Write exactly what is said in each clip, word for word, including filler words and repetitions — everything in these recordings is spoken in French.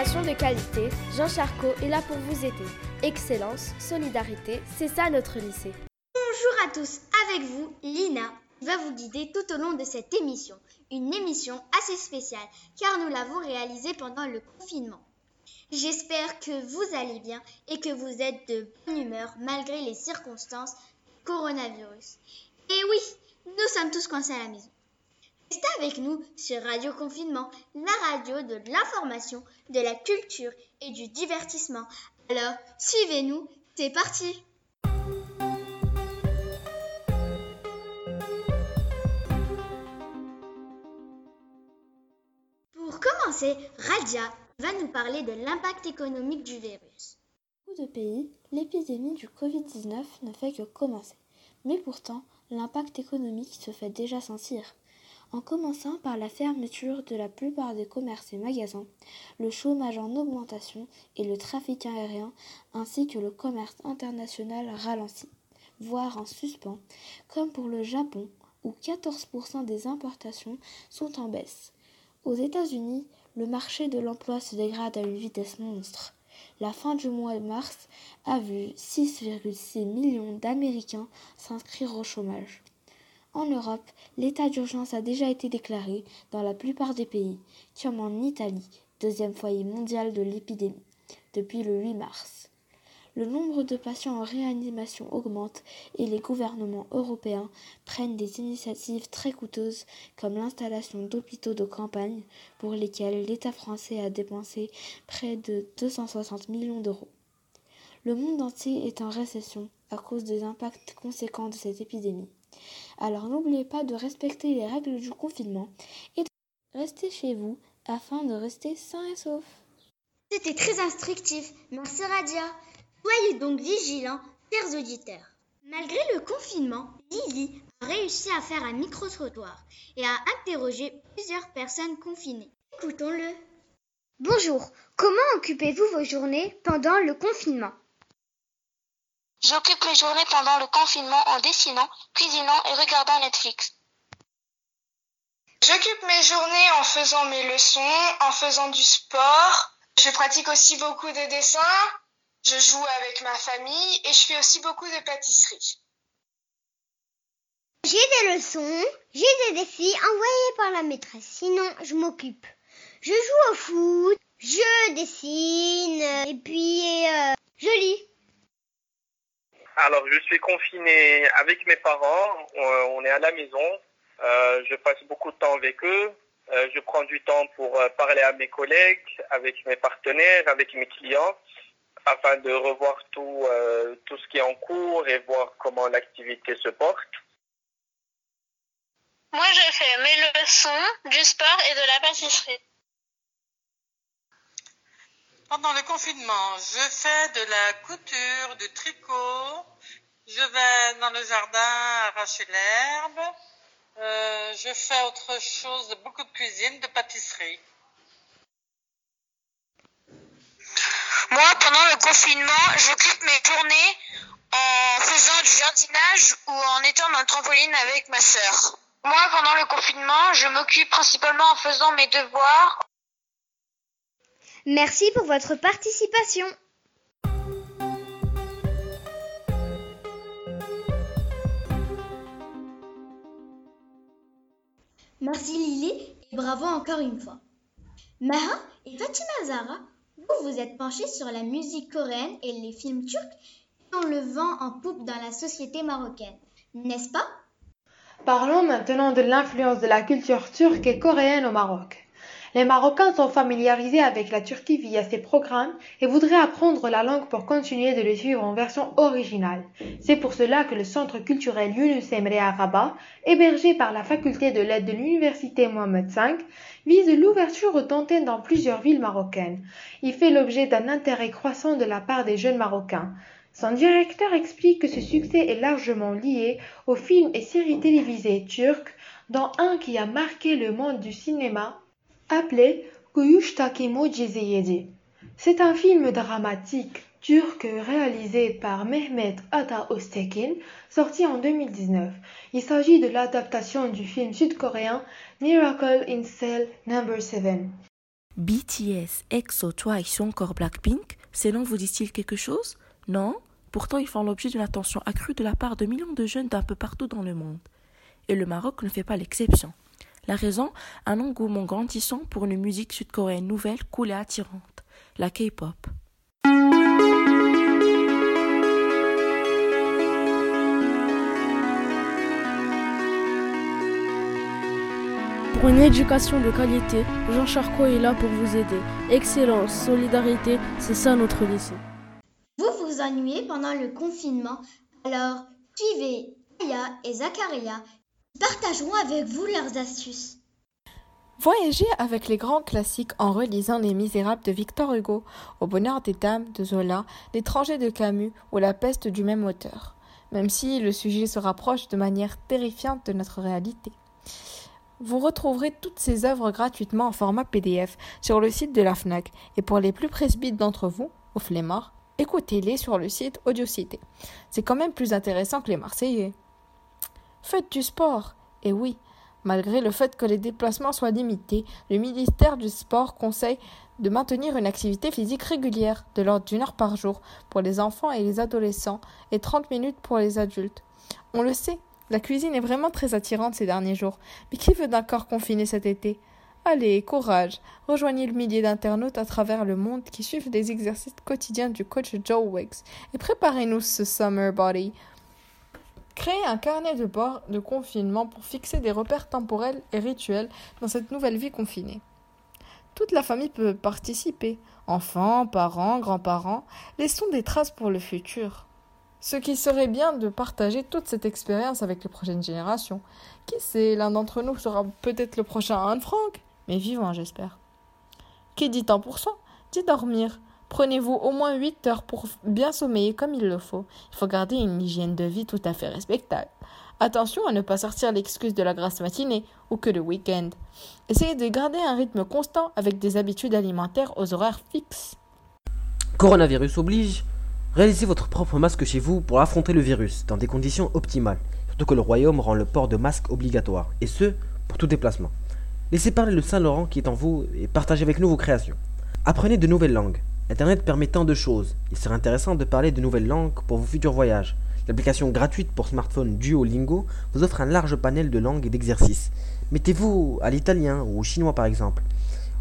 éducation de qualité, Jean Charcot est là pour vous aider. Excellence, solidarité, c'est ça notre lycée. Bonjour à tous, avec vous, Lina, qui va vous guider tout au long de cette émission. Une émission assez spéciale, car nous l'avons réalisée pendant le confinement. J'espère que vous allez bien et que vous êtes de bonne humeur malgré les circonstances du coronavirus. Et oui, nous sommes tous coincés à la maison. Restez avec nous sur Radio Confinement, la radio de l'information, de la culture et du divertissement. Alors, suivez-nous, c'est parti! Pour commencer, Radia va nous parler de l'impact économique du virus. Dans beaucoup de pays, l'épidémie du covid dix-neuf ne fait que commencer. Mais pourtant, l'impact économique se fait déjà sentir. En commençant par la fermeture de la plupart des commerces et magasins, le chômage en augmentation et le trafic aérien, ainsi que le commerce international ralenti, voire en suspens, comme pour le Japon, où quatorze pour cent des importations sont en baisse. Aux États-Unis, le marché de l'emploi se dégrade à une vitesse monstre. La fin du mois de mars a vu six virgule six millions d'Américains s'inscrire au chômage. En Europe, l'état d'urgence a déjà été déclaré dans la plupart des pays, comme en Italie, deuxième foyer mondial de l'épidémie, depuis le huit mars. Le nombre de patients en réanimation augmente et les gouvernements européens prennent des initiatives très coûteuses comme l'installation d'hôpitaux de campagne pour lesquels l'État français a dépensé près de deux cent soixante millions d'euros. Le monde entier est en récession à cause des impacts conséquents de cette épidémie. Alors n'oubliez pas de respecter les règles du confinement et de rester chez vous afin de rester sain et sauf. C'était très instructif, merci Radia. Soyez donc vigilants, chers auditeurs. Malgré le confinement, Lily a réussi à faire un micro-trottoir et à interroger plusieurs personnes confinées. Écoutons-le. Bonjour, comment occupez-vous vos journées pendant le confinement ? J'occupe mes journées pendant le confinement en dessinant, cuisinant et regardant Netflix. J'occupe mes journées en faisant mes leçons, en faisant du sport. Je pratique aussi beaucoup de dessins, je joue avec ma famille et je fais aussi beaucoup de pâtisseries. J'ai des leçons, j'ai des défis envoyés par la maîtresse, sinon je m'occupe. Je joue au foot, je dessine et puis euh, je lis. Alors, je suis confiné avec mes parents, on est à la maison, euh, je passe beaucoup de temps avec eux, euh, je prends du temps pour euh, parler à mes collègues, avec mes partenaires, avec mes clients, afin de revoir tout, euh, tout ce qui est en cours et voir comment l'activité se porte. Moi, je fais mes leçons, du sport et de la pâtisserie. Pendant le confinement, je fais de la couture, du tricot, je vais dans le jardin arracher l'herbe, euh, je fais autre chose, beaucoup de cuisine, de pâtisserie. Moi, pendant le confinement, j'occupe mes journées en faisant du jardinage ou en étant dans le trampoline avec ma sœur. Moi, pendant le confinement, je m'occupe principalement en faisant mes devoirs. Merci pour votre participation. Merci Lily et bravo encore une fois. Maha et Fatima Zahra, vous vous êtes penchés sur la musique coréenne et les films turcs qui ont le vent en poupe dans la société marocaine, n'est-ce pas ? Parlons maintenant de l'influence de la culture turque et coréenne au Maroc. Les Marocains sont familiarisés avec la Turquie via ses programmes et voudraient apprendre la langue pour continuer de les suivre en version originale. C'est pour cela que le centre culturel Yunus Emre à Rabat, hébergé par la faculté de lettres de l'université Mohamed cinq, vise l'ouverture d'antennes dans plusieurs villes marocaines. Il fait l'objet d'un intérêt croissant de la part des jeunes Marocains. Son directeur explique que ce succès est largement lié aux films et séries télévisées turques, dont un qui a marqué le monde du cinéma, appelé Kuyush Takemo Djezeyede. C'est un film dramatique turc réalisé par Mehmet Atta Ostekin, sorti en deux mille dix-neuf. Il s'agit de l'adaptation du film sud-coréen Miracle in Cell number seven. B T S, EXO, TWICE ou encore BLACKPINK, ces noms vous disent-ils quelque chose? Non. Pourtant, ils font l'objet d'une attention accrue de la part de millions de jeunes d'un peu partout dans le monde. Et le Maroc ne fait pas l'exception. La raison, un engouement grandissant pour une musique sud-coréenne nouvelle, cool et attirante, la K-pop. Pour une éducation de qualité, Jean Charcot est là pour vous aider. Excellence, solidarité, c'est ça notre lycée. Vous vous ennuyez pendant le confinement, alors suivez Aya et Zacharia qui partageront avec vous leurs astuces. Voyagez avec les grands classiques en relisant Les Misérables de Victor Hugo, Au Bonheur des Dames de Zola, L'Étranger de Camus ou La Peste du même auteur, même si le sujet se rapproche de manière terrifiante de notre réalité. Vous retrouverez toutes ces œuvres gratuitement en format P D F sur le site de la FNAC. Et pour les plus presbytes d'entre vous, ou flemmards, écoutez-les sur le site AudioCité. C'est quand même plus intéressant que les Marseillais. Faites du sport. Et oui, malgré le fait que les déplacements soient limités, le ministère du Sport conseille de maintenir une activité physique régulière de l'ordre d'une heure par jour pour les enfants et les adolescents et trente minutes pour les adultes. On le sait. La cuisine est vraiment très attirante ces derniers jours, mais qui veut d'un corps confiné cet été? Allez, courage! Rejoignez le millier d'internautes à travers le monde qui suivent les exercices quotidiens du coach Joe Wicks et préparez-nous ce summer body. Créez un carnet de bord de confinement pour fixer des repères temporels et rituels dans cette nouvelle vie confinée. Toute la famille peut participer, enfants, parents, grands-parents, laissons des traces pour le futur. Ce qui serait bien de partager toute cette expérience avec les prochaines générations. Qui sait, l'un d'entre nous sera peut-être le prochain Anne Frank, mais vivant j'espère. Qui dit cent pour cent, dit dormir. Prenez-vous au moins huit heures pour bien sommeiller comme il le faut. Il faut garder une hygiène de vie tout à fait respectable. Attention à ne pas sortir l'excuse de la grasse matinée ou que le week-end. Essayez de garder un rythme constant avec des habitudes alimentaires aux horaires fixes. Coronavirus oblige. Réalisez votre propre masque chez vous pour affronter le virus dans des conditions optimales, surtout que le royaume rend le port de masque obligatoire, et ce, pour tout déplacement. Laissez parler le Saint-Laurent qui est en vous et partagez avec nous vos créations. Apprenez de nouvelles langues. Internet permet tant de choses. Il serait intéressant de parler de nouvelles langues pour vos futurs voyages. L'application gratuite pour smartphone Duolingo vous offre un large panel de langues et d'exercices. Mettez-vous à l'italien ou au chinois par exemple,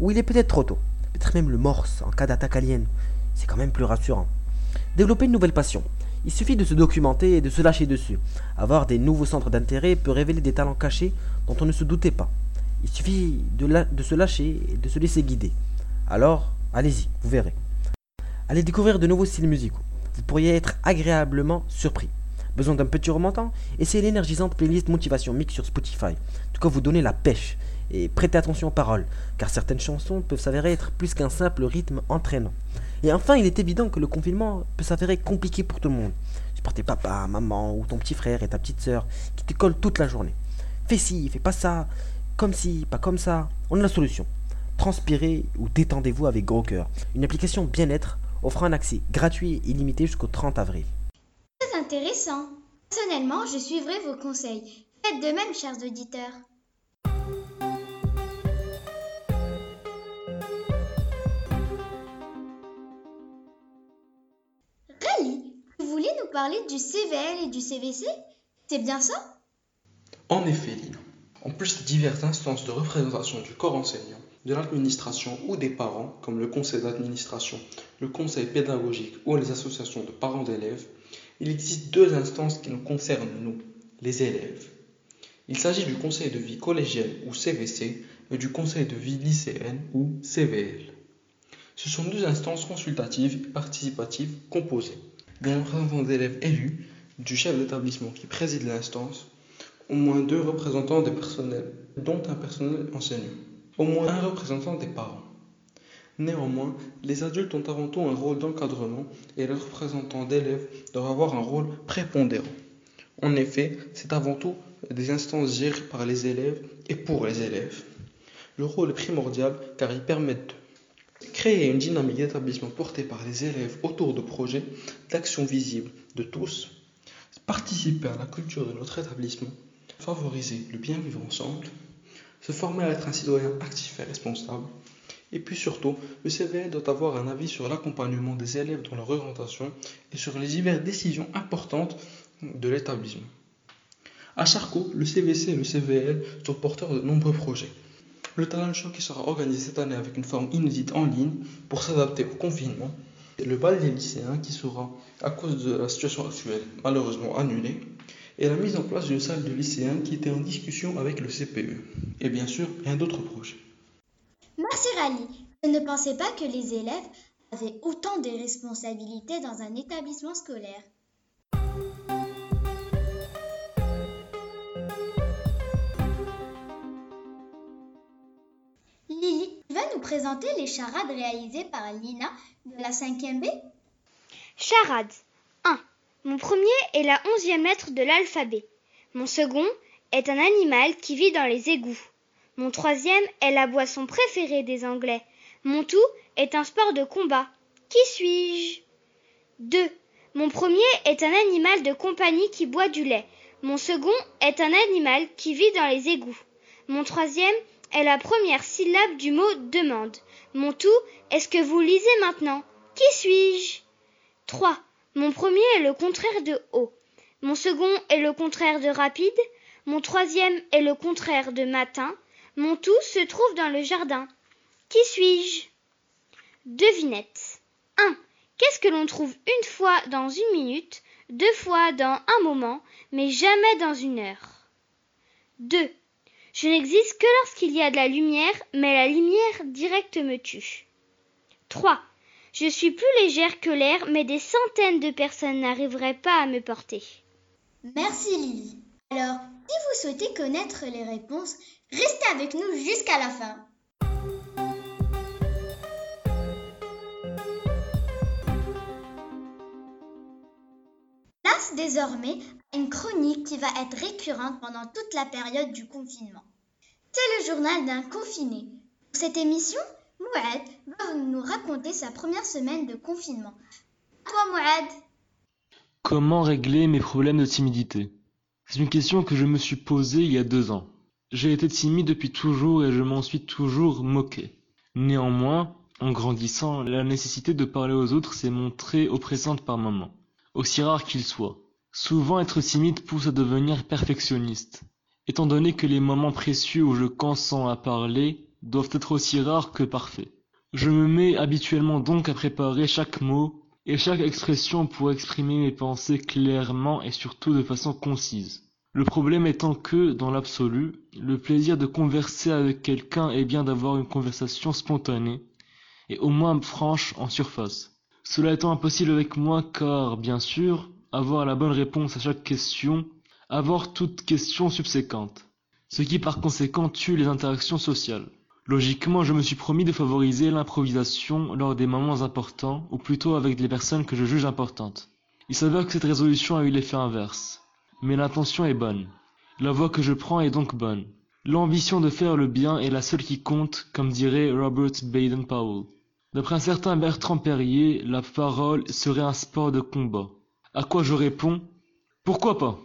où il est peut-être trop tôt. Peut-être même le morse en cas d'attaque alien. C'est quand même plus rassurant. Développer une nouvelle passion. Il suffit de se documenter et de se lâcher dessus. Avoir des nouveaux centres d'intérêt peut révéler des talents cachés dont on ne se doutait pas. Il suffit de, la- de se lâcher et de se laisser guider. Alors, allez-y, vous verrez. Allez découvrir de nouveaux styles musicaux. Vous pourriez être agréablement surpris. Besoin d'un petit remontant? Essayez l'énergisante playlist Motivation Mix sur Spotify. En tout cas, vous donnez la pêche. Et prêtez attention aux paroles, car certaines chansons peuvent s'avérer être plus qu'un simple rythme entraînant. Et enfin, il est évident que le confinement peut s'avérer compliqué pour tout le monde. Supportez papa, maman ou ton petit frère et ta petite sœur qui te collent toute la journée. Fais ci, fais pas ça, comme ci, pas comme ça. On a la solution. Transpirez ou détendez-vous avec Gros Cœur, une application bien-être offrant un accès gratuit et illimité jusqu'au trente avril. Très intéressant. Personnellement, je suivrai vos conseils. Faites de même, chers auditeurs. Parler du C V L et du C V C, c'est bien ça? En effet, Lina. En plus des diverses instances de représentation du corps enseignant, de l'administration ou des parents, comme le conseil d'administration, le conseil pédagogique ou les associations de parents d'élèves, il existe deux instances qui nous concernent, nous, les élèves. Il s'agit du conseil de vie collégienne ou C V C et du conseil de vie lycéenne ou C V L. Ce sont deux instances consultatives et participatives composées. D'un représentant d'élèves élus, du chef d'établissement qui préside l'instance, au moins deux représentants des personnels, dont un personnel enseignant, au moins un représentant des parents. Néanmoins, les adultes ont avant tout un rôle d'encadrement et les représentants d'élèves doivent avoir un rôle prépondérant. En effet, c'est avant tout des instances gérées par les élèves et pour les élèves. Le rôle est primordial car ils permettent de créer une dynamique d'établissement portée par les élèves autour de projets d'actions visibles de tous, participer à la culture de notre établissement, favoriser le bien vivre ensemble, se former à être un citoyen actif et responsable, Et puis surtout, le C V N doit avoir un avis sur l'accompagnement des élèves dans leur orientation et sur les diverses décisions importantes de l'établissement. À Charcot, le C V C et le C V L sont porteurs de nombreux projets. Le talent show qui sera organisé cette année avec une forme inédite en ligne pour s'adapter au confinement. Et le bal des lycéens qui sera, à cause de la situation actuelle, malheureusement annulé. Et la mise en place d'une salle de lycéens qui était en discussion avec le C P E. Et bien sûr, rien d'autre projet. Merci Rally. Je ne pensais pas que les élèves avaient autant de responsabilités dans un établissement scolaire. Présenter les charades réalisées par Lina de la cinquième B. Charade un. Mon premier est la onzième lettre de l'alphabet. Mon second est un animal qui vit dans les égouts. Mon troisième est la boisson préférée des Anglais. Mon tout est un sport de combat. Qui suis-je ? deux. Mon premier est un animal de compagnie qui boit du lait. Mon second est un animal qui vit dans les égouts. Mon troisième est la première syllabe du mot « demande ». Mon tout, est-ce que vous lisez maintenant ? Qui suis-je ? trois. Mon premier est le contraire de « haut ». Mon second est le contraire de « rapide ». Mon troisième est le contraire de « matin ». Mon tout se trouve dans le jardin. Qui suis-je ? Devinette. un. Qu'est-ce que l'on trouve une fois dans une minute, deux fois dans un moment, mais jamais dans une heure ? deux. Je n'existe que lorsqu'il y a de la lumière, mais la lumière directe me tue. trois. Je suis plus légère que l'air, mais des centaines de personnes n'arriveraient pas à me porter. Merci Lily. Alors, si vous souhaitez connaître les réponses, restez avec nous jusqu'à la fin. Place désormais à une chronique qui va être récurrente pendant toute la période du confinement. C'est le journal d'un confiné. Pour cette émission, Mouad va nous raconter sa première semaine de confinement. À toi Mouad. Comment régler mes problèmes de timidité ? C'est une question que je me suis posée il y a deux ans. J'ai été timide depuis toujours et je m'en suis toujours moqué. Néanmoins, en grandissant, la nécessité de parler aux autres s'est montrée oppressante par moments. Aussi rare qu'il soit. Souvent être timide pousse à devenir perfectionniste, étant donné que les moments précieux où je consens à parler doivent être aussi rares que parfaits. Je me mets habituellement donc à préparer chaque mot et chaque expression pour exprimer mes pensées clairement et surtout de façon concise. Le problème étant que, dans l'absolu, le plaisir de converser avec quelqu'un est bien d'avoir une conversation spontanée et au moins franche en surface. Cela étant impossible avec moi car, bien sûr, avoir la bonne réponse à chaque question, avoir toute question subséquente, ce qui par conséquent tue les interactions sociales. Logiquement, je me suis promis de favoriser l'improvisation lors des moments importants, ou plutôt avec les personnes que je juge importantes. Il s'avère que cette résolution a eu l'effet inverse, mais l'intention est bonne. La voie que je prends est donc bonne. L'ambition de faire le bien est la seule qui compte, comme dirait Robert Baden-Powell. D'après un certain Bertrand Perrier, la parole serait un sport de combat. À quoi je réponds ? Pourquoi pas ?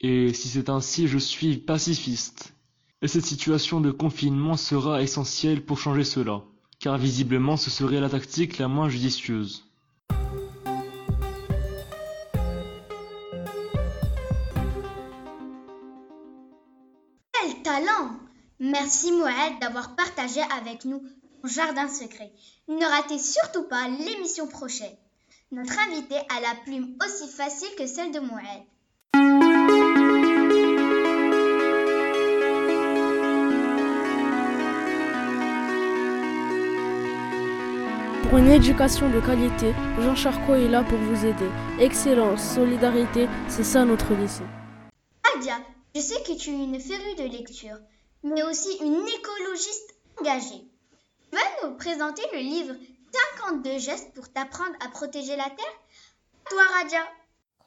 Et si c'est ainsi, je suis pacifiste. Et cette situation de confinement sera essentielle pour changer cela, car visiblement ce serait la tactique la moins judicieuse. Quel talent ! Merci Mohamed d'avoir partagé avec nous ton jardin secret. Ne ratez surtout pas l'émission prochaine. Notre invité a la plume aussi facile que celle de Mouad. Pour une éducation de qualité, Jean Charcot est là pour vous aider. Excellence, solidarité, c'est ça notre lycée. Adia, je sais que tu es une férue de lecture, mais aussi une écologiste engagée. Tu vas nous présenter le livre cinquante-deux gestes pour t'apprendre à protéger la terre. Toi, Radia.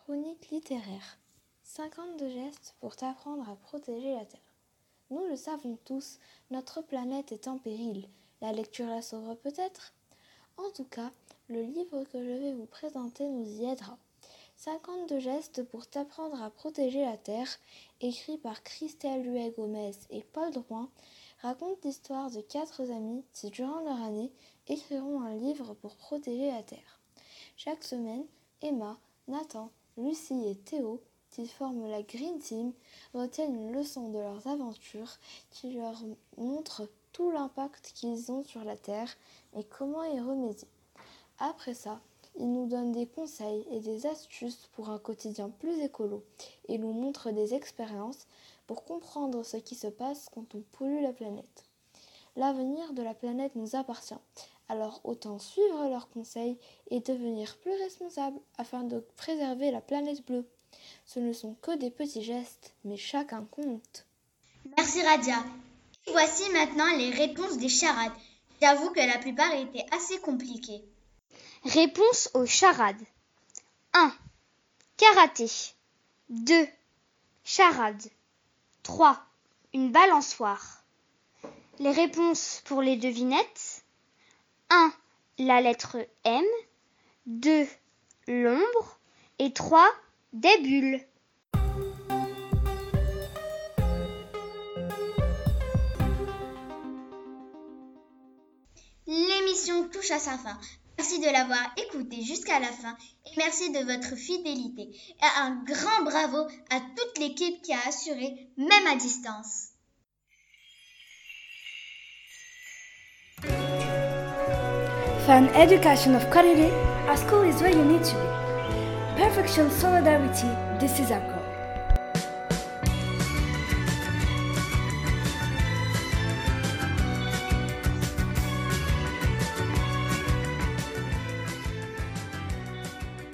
Chronique littéraire. cinquante-deux gestes pour t'apprendre à protéger la terre. Nous le savons tous, notre planète est en péril. La lecture la sauvera peut-être. En tout cas, le livre que je vais vous présenter nous y aidera. cinquante-deux gestes pour t'apprendre à protéger la terre, écrit par Christelle Huet-Gomez et Paul Drouin, raconte l'histoire de quatre amis qui, durant leur année, écriront un livre pour protéger la Terre. Chaque semaine, Emma, Nathan, Lucie et Théo, qui forment la Green Team, retiennent une leçon de leurs aventures qui leur montre tout l'impact qu'ils ont sur la Terre et comment y remédier. Après ça, ils nous donnent des conseils et des astuces pour un quotidien plus écolo et nous montrent des expériences pour comprendre ce qui se passe quand on pollue la planète. L'avenir de la planète nous appartient, alors autant suivre leurs conseils et devenir plus responsables afin de préserver la planète bleue. Ce ne sont que des petits gestes, mais chacun compte. Merci Radia. Voici maintenant les réponses des charades. J'avoue que la plupart étaient assez compliquées. Réponse aux charades. un. Karaté. deux. Charade. trois. Une balançoire. Les réponses pour les devinettes. un. La lettre M. deux. L'ombre. Et trois. Des bulles. L'émission touche à sa fin. Merci de l'avoir écouté jusqu'à la fin et merci de votre fidélité. Et un grand bravo à toute l'équipe qui a assuré, même à distance. For an education of quality, our school is where you need to be. Perfection solidarity, this is our goal.